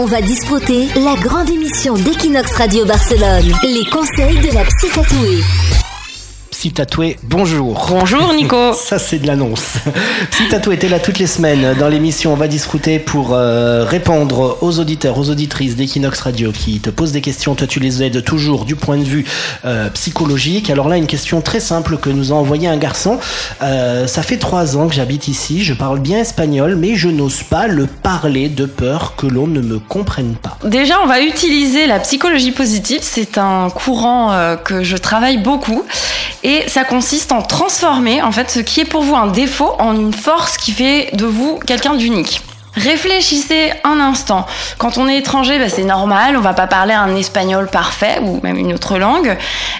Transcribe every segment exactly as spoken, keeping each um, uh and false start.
on va disputer la grande émission d'Equinox Radio Barcelone, les conseils de la Psy Tatouée. Psy Tatouée, bonjour. Bonjour Nico. Ça c'est de l'annonce. Psy Tatouée était là toutes les semaines dans l'émission On va discuter pour euh, répondre aux auditeurs, aux auditrices d'Equinox Radio qui te posent des questions. Toi tu les aides toujours du point de vue euh, psychologique. Alors là une question très simple que nous a envoyé un garçon. Euh, ça fait trois ans que j'habite ici, je parle bien espagnol mais je n'ose pas le parler de peur que l'on ne me comprenne pas. Déjà on va utiliser la psychologie positive, c'est un courant euh, que je travaille beaucoup. Et ça consiste en transformer en fait ce qui est pour vous un défaut en une force qui fait de vous quelqu'un d'unique. Réfléchissez un instant. Quand on est étranger, bah c'est normal, on va pas parler un espagnol parfait ou même une autre langue.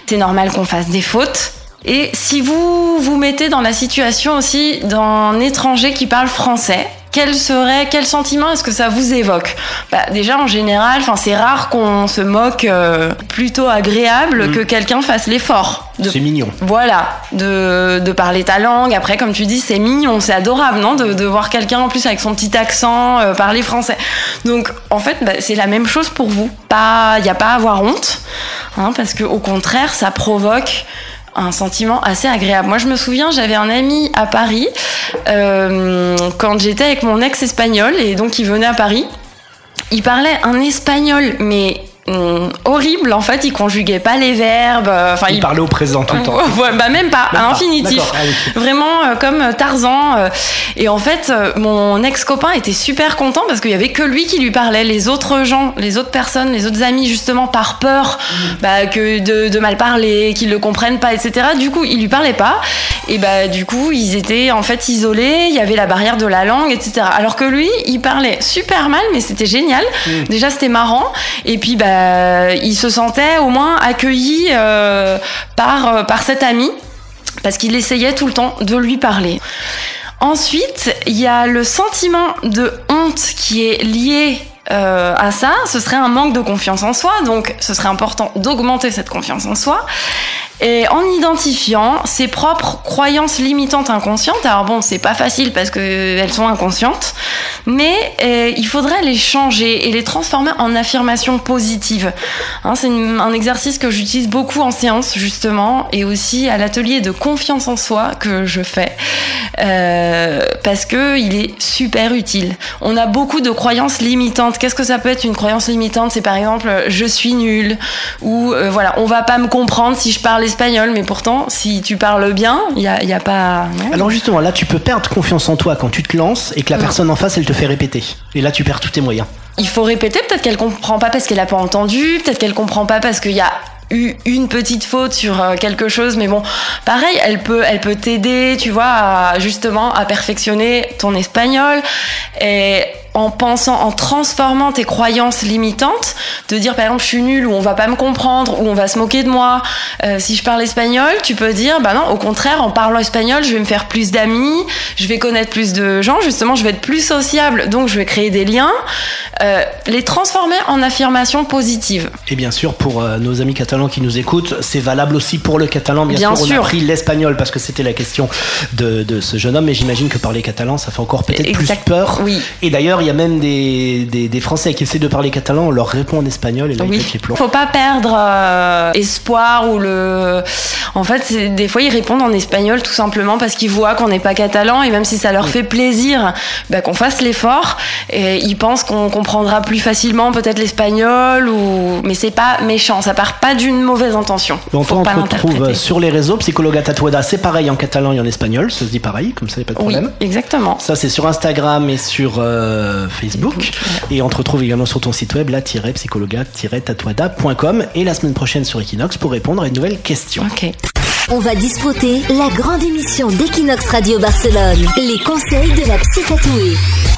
C'est normal qu'on fasse des fautes. Et si vous vous mettez dans la situation aussi d'un étranger qui parle français, quel serait, quel sentiment est-ce que ça vous évoque ? Bah, déjà en général, enfin c'est rare qu'on se moque euh, plutôt agréable mmh. que quelqu'un fasse l'effort. De, c'est mignon. Voilà, de de parler ta langue. Après, comme tu dis, c'est mignon, c'est adorable, non ? De de voir quelqu'un en plus avec son petit accent euh, parler français. Donc en fait, bah, c'est la même chose pour vous. Pas, il y a pas à avoir honte, hein, parce que au contraire, ça provoque un sentiment assez agréable. Moi, je me souviens, j'avais un ami à Paris euh, quand j'étais avec mon ex espagnol, et donc il venait à Paris. Il parlait un espagnol, mais hum, horrible. En fait, il conjuguait pas les verbes. Enfin, il, il parlait au présent tout le temps. Ouais, bah même pas, même à l'infinitif. Ah, okay. Vraiment euh, comme Tarzan. Euh, et en fait, euh, mon ex copain était super content parce qu'il y avait que lui qui lui parlait. Les autres gens, les autres personnes, les autres amis, justement, par peur mmh. bah, que de, de mal parler, qu'ils le comprennent pas, et cetera. Du coup, ils lui parlaient pas. Et bah du coup, ils étaient en fait isolés. Il y avait la barrière de la langue, et cetera. Alors que lui, il parlait super mal, mais c'était génial. Mmh. Déjà, c'était marrant. Et puis bah Euh, il se sentait au moins accueilli euh, par, euh, par cet ami parce qu'il essayait tout le temps de lui parler. Ensuite, il y a le sentiment de honte qui est lié euh, à ça. Ce serait un manque de confiance en soi, donc ce serait important d'augmenter cette confiance en soi. Et en identifiant ses propres croyances limitantes inconscientes, alors bon, c'est pas facile parce qu'elles sont inconscientes, mais euh, il faudrait les changer et les transformer en affirmations positives. Hein, c'est une, un exercice que j'utilise beaucoup en séance, justement, et aussi à l'atelier de confiance en soi que je fais, euh, parce qu'il est super utile. On a beaucoup de croyances limitantes. Qu'est-ce que ça peut être une croyance limitante ? C'est par exemple, je suis nulle, ou euh, voilà, on va pas me comprendre si je parle espagnol, mais pourtant, si tu parles bien, il n'y a, y a pas... Non. Alors justement, là, tu peux perdre confiance en toi quand tu te lances et que la non. personne en face, elle te fait répéter. Et là, tu perds tous tes moyens. Il faut répéter, peut-être qu'elle comprend pas parce qu'elle a pas entendu, peut-être qu'elle comprend pas parce qu'il y a eu une petite faute sur quelque chose, mais bon, pareil, elle peut, elle peut t'aider, tu vois, à, justement, à perfectionner ton espagnol. Et en pensant, en transformant tes croyances limitantes, de dire par exemple je suis nulle, ou on va pas me comprendre, ou on va se moquer de moi. Euh, si je parle espagnol, tu peux dire bah non, au contraire, en parlant espagnol, je vais me faire plus d'amis, je vais connaître plus de gens, justement, je vais être plus sociable, donc je vais créer des liens, euh, les transformer en affirmations positives. Et bien sûr, pour euh, nos amis catalans qui nous écoutent, c'est valable aussi pour le catalan. Bien, bien sûr, sûr, on a pris l'espagnol parce que c'était la question de, de ce jeune homme, mais j'imagine que parler catalan, ça fait encore peut-être exact. Plus peur. Oui. Et d'ailleurs, il y a même des, des, des Français qui essaient de parler catalan, on leur répond en espagnol et là, oui. ils pètent les plombs. Faut pas perdre euh, espoir ou le... En fait, c'est, des fois, ils répondent en espagnol tout simplement parce qu'ils voient qu'on n'est pas catalan et même si ça leur oui. fait plaisir bah, qu'on fasse l'effort, et ils pensent qu'on comprendra plus facilement peut-être l'espagnol ou... Mais c'est pas méchant, ça part pas d'une mauvaise intention. Bon, faut pas l'interpréter. On se retrouve sur les réseaux, Psicóloga Tatuada, c'est pareil en catalan et en espagnol, ça se dit pareil, comme ça, il n'y a pas de problème. Oui, exactement. Ça, c'est sur Instagram et sur... Euh... Facebook, et on te retrouve également sur ton site web la tiret psychologa tiret tatuada point com et la semaine prochaine sur Equinox pour répondre à une nouvelle question. Okay. On va disputer la grande émission d'Equinox Radio Barcelone, les conseils de la Psy Tatouée.